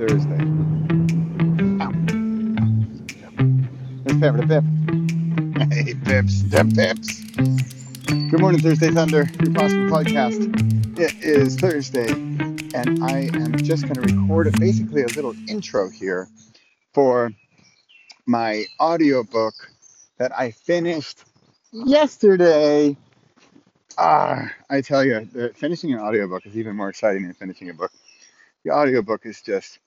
Thursday. There's Pepper the Pip. Hey, Pips. Them Pips. Good morning, Thursday Thunder, your possible podcast. It is Thursday, and I am just going to record basically a little intro here for my audiobook that I finished yesterday. I tell you, finishing an audiobook is even more exciting than finishing a book. The audiobook is just,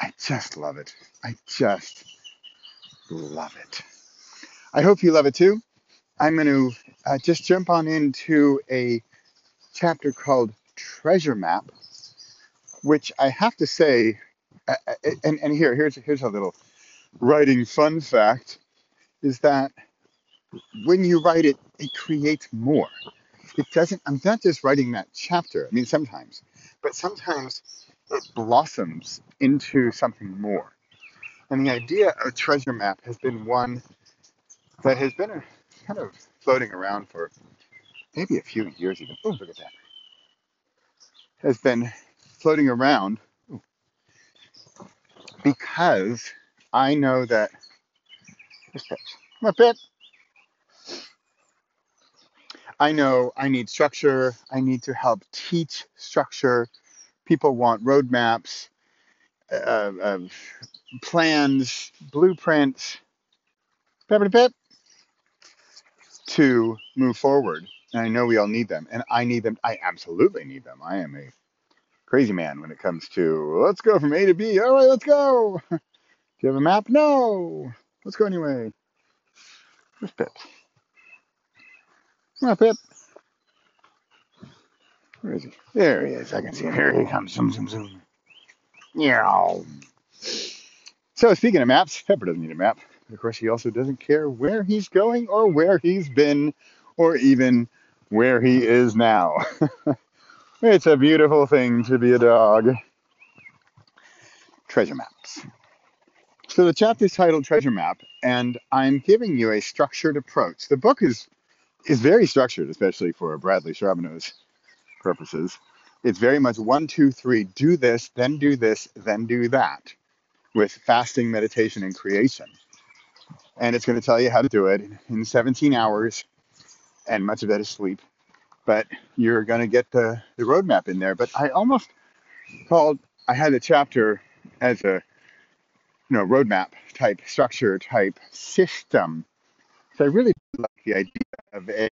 I just love it. I just love it. I hope you love it too. I'm going to just jump on into a chapter called Treasure Map, which I have to say, and here's a little writing fun fact, is that when you write it, it creates more. I'm not just writing that chapter. I mean, sometimes. But sometimes it blossoms into something more. And the idea of treasure map has been one that has been kind of floating around for maybe a few years even. Oh, look at that. Has been floating around because I know that... Come on, Pip. I know I need structure. I need to help teach structure. People want roadmaps, plans, blueprints, pep, to move forward. And I know we all need them. And I need them. I absolutely need them. I am a crazy man when it comes to, let's go from A to B. All right, let's go. Do you have a map? No. Let's go anyway. Where's Pip? Come on, Pip. Where is he? There he is. I can see him. Here he comes. Zoom, zoom, zoom. Yeah. So, speaking of maps, Pepper doesn't need a map. Of course, he also doesn't care where he's going or where he's been or even where he is now. It's a beautiful thing to be a dog. Treasure maps. So, the chapter is titled Treasure Map, and I'm giving you a structured approach. The book is very structured, especially for Bradley Charbonneau's purposes. It's very much 1, 2, 3, do this, then do that, with fasting, meditation, and creation. And it's going to tell you how to do it in 17 hours, and much of that is sleep. But you're going to get the roadmap in there. But I almost I had the chapter as a roadmap type, structure type system. So I really like the idea of a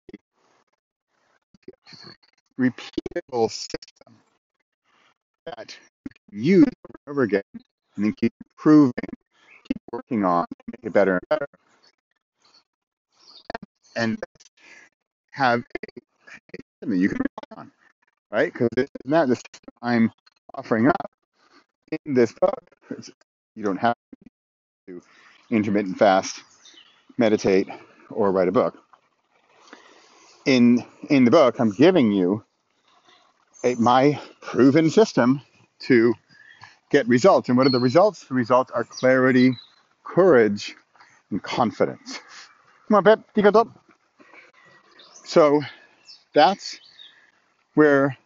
repeatable system that you use over and over again and then keep improving, keep working on, make it better and better. And have a system that you can rely on, right? Because this is not the system I'm offering up in this book. You don't have to intermittent fast, meditate, or write a book. In the book, I'm giving you my proven system to get results. And what are the results? The results are clarity, courage, and confidence. Come on, Pep. You got up. So that's where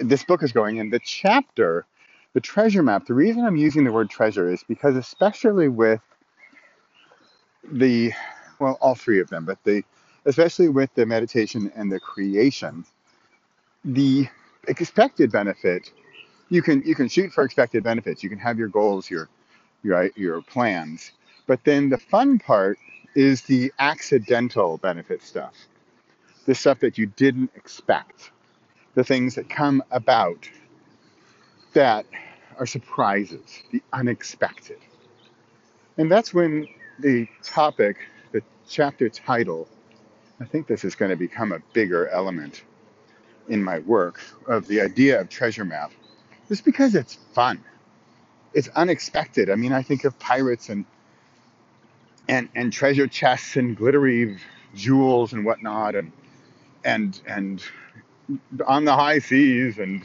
this book is going. And the chapter, the treasure map, the reason I'm using the word treasure is because especially with all three of them, but especially with the meditation and the creation, the expected benefit, you can shoot for expected benefits. You can have your goals, your plans, but then the fun part is the accidental benefit stuff, the stuff that you didn't expect, the things that come about that are surprises, the unexpected. And that's when the topic, the chapter title, I think this is going to become a bigger element in my work of the idea of treasure map, just because it's fun. It's unexpected. I mean, I think of pirates and treasure chests and glittery jewels and whatnot and on the high seas and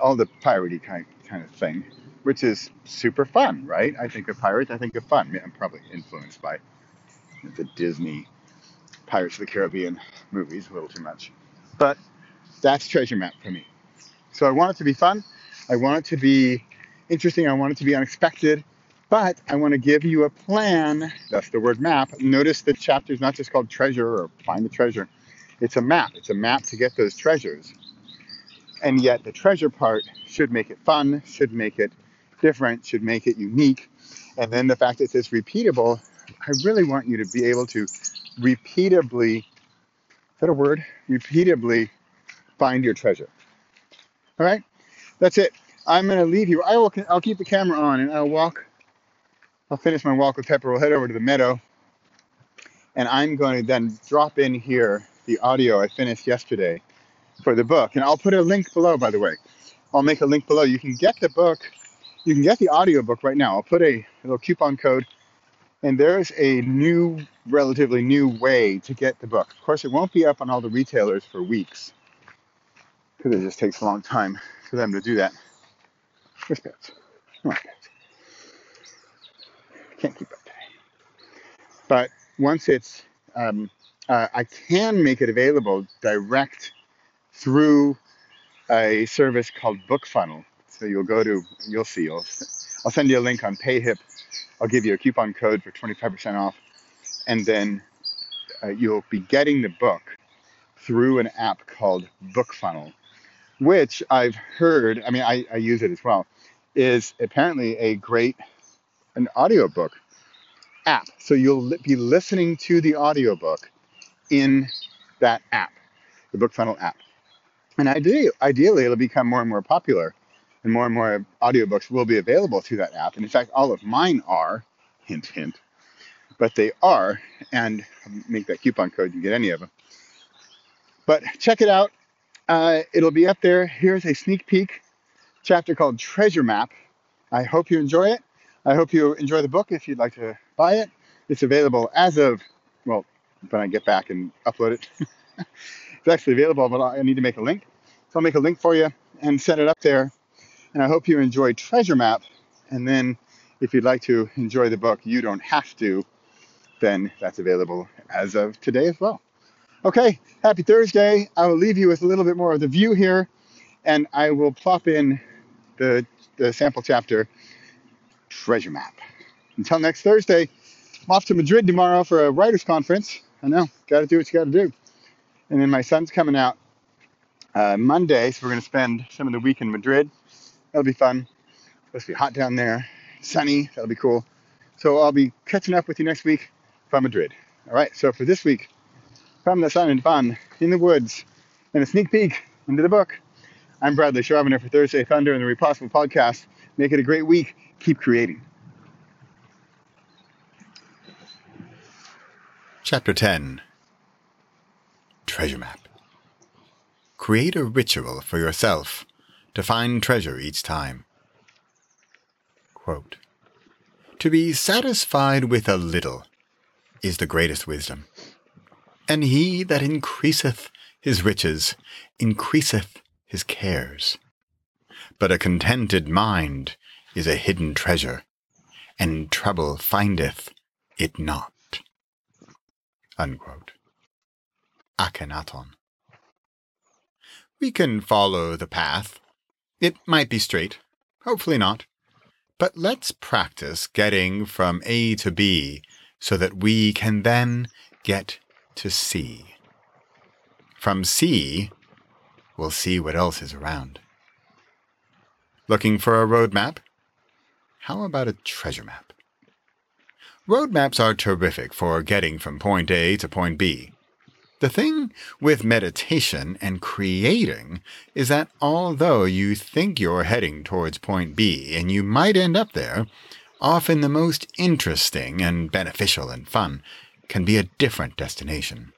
all the piratey kind of thing, which is super fun, right? I think of pirates, I think of fun. I'm probably influenced by the Disney Pirates of the Caribbean movies a little too much. But that's treasure map for me. So I want it to be fun. I want it to be interesting. I want it to be unexpected, but I want to give you a plan. That's the word map. Notice the chapter is not just called treasure or find the treasure. It's a map. It's a map to get those treasures. And yet the treasure part should make it fun, should make it different, should make it unique. And then the fact that it's repeatable, I really want you to be able to repeatably, is that a word? Repeatably find your treasure. All right, that's it. I'm going to leave you. I'll keep the camera on and I'll walk. I'll finish my walk with Pepper. We'll head over to the meadow. And I'm going to then drop in here the audio I finished yesterday for the book. And I'll put a link below, by the way. I'll make a link below. You can get the book. You can get the audiobook right now. I'll put a little coupon code. And there's a new, relatively new way to get the book. Of course, it won't be up on all the retailers for weeks, because it just takes a long time for them to do that. Where's Pets? Come on, Pets. Can't keep up today. But once it's, I can make it available direct through a service called BookFunnel. So you'll go to, you'll see, I'll send you a link on Payhip. I'll give you a coupon code for 25% off. And then you'll be getting the book through an app called BookFunnel, which I've heard, I mean, I use it as well, is apparently a great, an audiobook app. So you'll be listening to the audiobook in that app, the BookFunnel app. And ideally, it'll become more and more popular, and more audiobooks will be available through that app. And in fact, all of mine are, hint, hint, but they are, and make that coupon code, you can get any of them. But check it out. It'll be up there. Here's a sneak peek chapter called Treasure Map. I hope you enjoy it. I hope you enjoy the book if you'd like to buy it. It's available as of, well, when I get back and upload it. It's actually available, but I need to make a link. So I'll make a link for you and set it up there. And I hope you enjoy Treasure Map. And then if you'd like to enjoy the book, you don't have to, then that's available as of today as well. Okay, happy Thursday. I will leave you with a little bit more of the view here, and I will plop in the sample chapter, Treasure Map. Until next Thursday, I'm off to Madrid tomorrow for a writer's conference. I know, gotta do what you gotta do. And then my son's coming out Monday, so we're gonna spend some of the week in Madrid. That'll be fun. Supposed to be hot down there, sunny, that'll be cool. So I'll be catching up with you next week from Madrid. All right, so for this week, from the sun and fun, in the woods, and a sneak peek into the book. I'm Bradley Charbonneau for Thursday Thunder and the Repossible Podcast. Make it a great week. Keep creating. Chapter 10. Treasure Map. Create a ritual for yourself to find treasure each time. Quote, "To be satisfied with a little is the greatest wisdom. And he that increaseth his riches increaseth his cares. But a contented mind is a hidden treasure, and trouble findeth it not." Unquote. Akhenaton. We can follow the path. It might be straight, hopefully not. But let's practice getting from A to B so that we can then get to C. From C, we'll see what else is around. Looking for a road map? How about a treasure map? Road maps are terrific for getting from point A to point B. The thing with meditation and creating is that although you think you're heading towards point B and you might end up there, often the most interesting and beneficial and fun can be a different destination.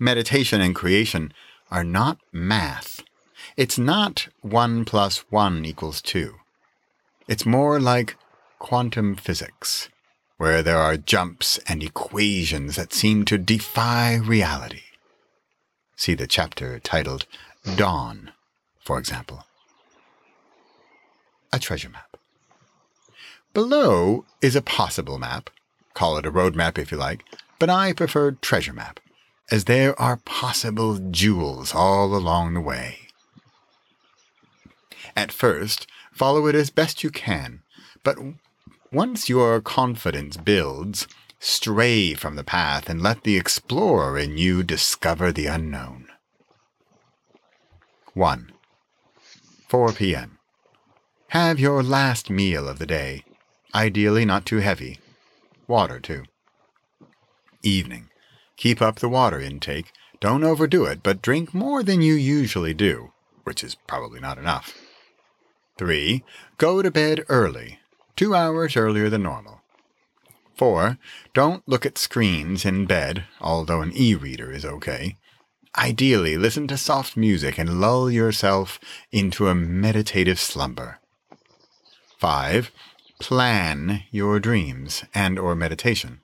Meditation and creation are not math. It's not 1 + 1 = 2. It's more like quantum physics, where there are jumps and equations that seem to defy reality. See the chapter titled Dawn, for example. A treasure map. Below is a possible map. Call it a road map if you like, but I prefer treasure map, as there are possible jewels all along the way. At first, Follow it as best you can. But once your confidence builds, stray from the path and let the explorer in you discover the unknown. 1. 4 p.m. Have your last meal of the day. Ideally not too heavy. Water, too. Evening. Keep up the water intake. Don't overdo it, but drink more than you usually do, which is probably not enough. 3. Go to bed early, 2 hours earlier than normal. 4. Don't look at screens in bed, although an e-reader is okay. Ideally, listen to soft music and lull yourself into a meditative slumber. 5. Plan your dreams and or meditation.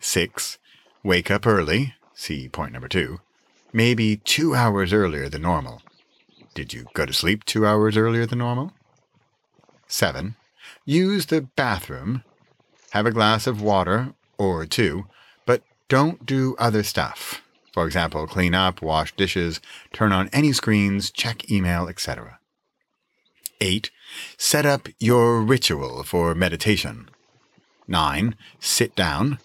6. Wake up early, see point number 2, maybe 2 hours earlier than normal. Did you go to sleep 2 hours earlier than normal? 7. Use the bathroom. Have a glass of water or 2, but don't do other stuff. For example, clean up, wash dishes, turn on any screens, check email, etc. 8. Set up your ritual for meditation. 9. Sit down.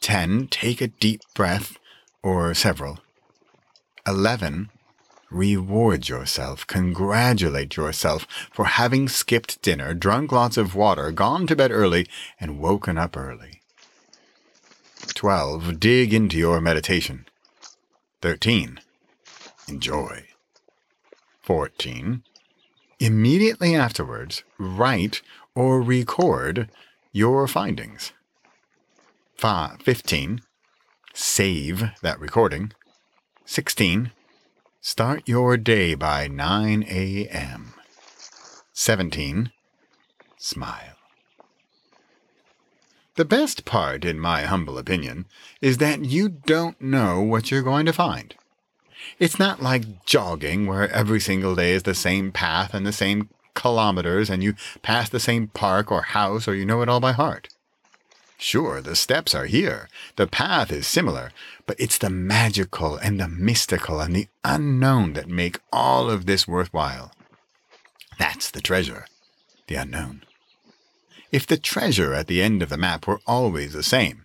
10. Take a deep breath, or several. 11. Reward yourself. Congratulate yourself for having skipped dinner, drunk lots of water, gone to bed early, and woken up early. 12. Dig into your meditation. 13. Enjoy. 14. Immediately afterwards, write or record your findings. 15. Save that recording. 16. Start your day by 9 a.m. 17. Smile. The best part, in my humble opinion, is that you don't know what you're going to find. It's not like jogging where every single day is the same path and the same kilometers and you pass the same park or house or you know it all by heart. Sure, the steps are here, the path is similar, but it's the magical and the mystical and the unknown that make all of this worthwhile. That's the treasure, the unknown. If the treasure at the end of the map were always the same,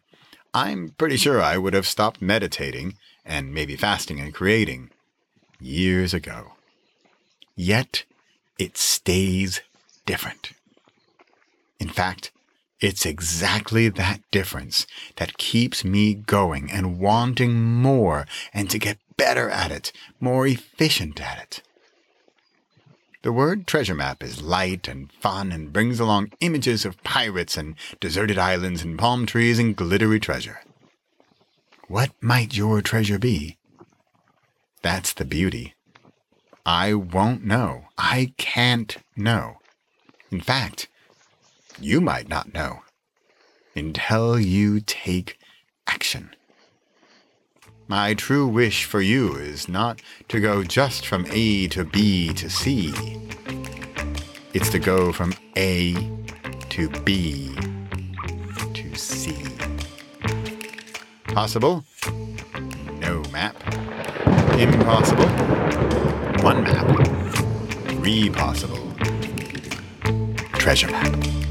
I'm pretty sure I would have stopped meditating and maybe fasting and creating years ago. Yet, it stays different. In fact, it's exactly that difference that keeps me going and wanting more and to get better at it, more efficient at it. The word treasure map is light and fun and brings along images of pirates and deserted islands and palm trees and glittery treasure. What might your treasure be? That's the beauty. I won't know. I can't know. In fact, you might not know until you take action. My true wish for you is not to go just from A to B to C. It's to go from A to B to C. Possible? No map. Impossible? One map. Repossible. Treasure map.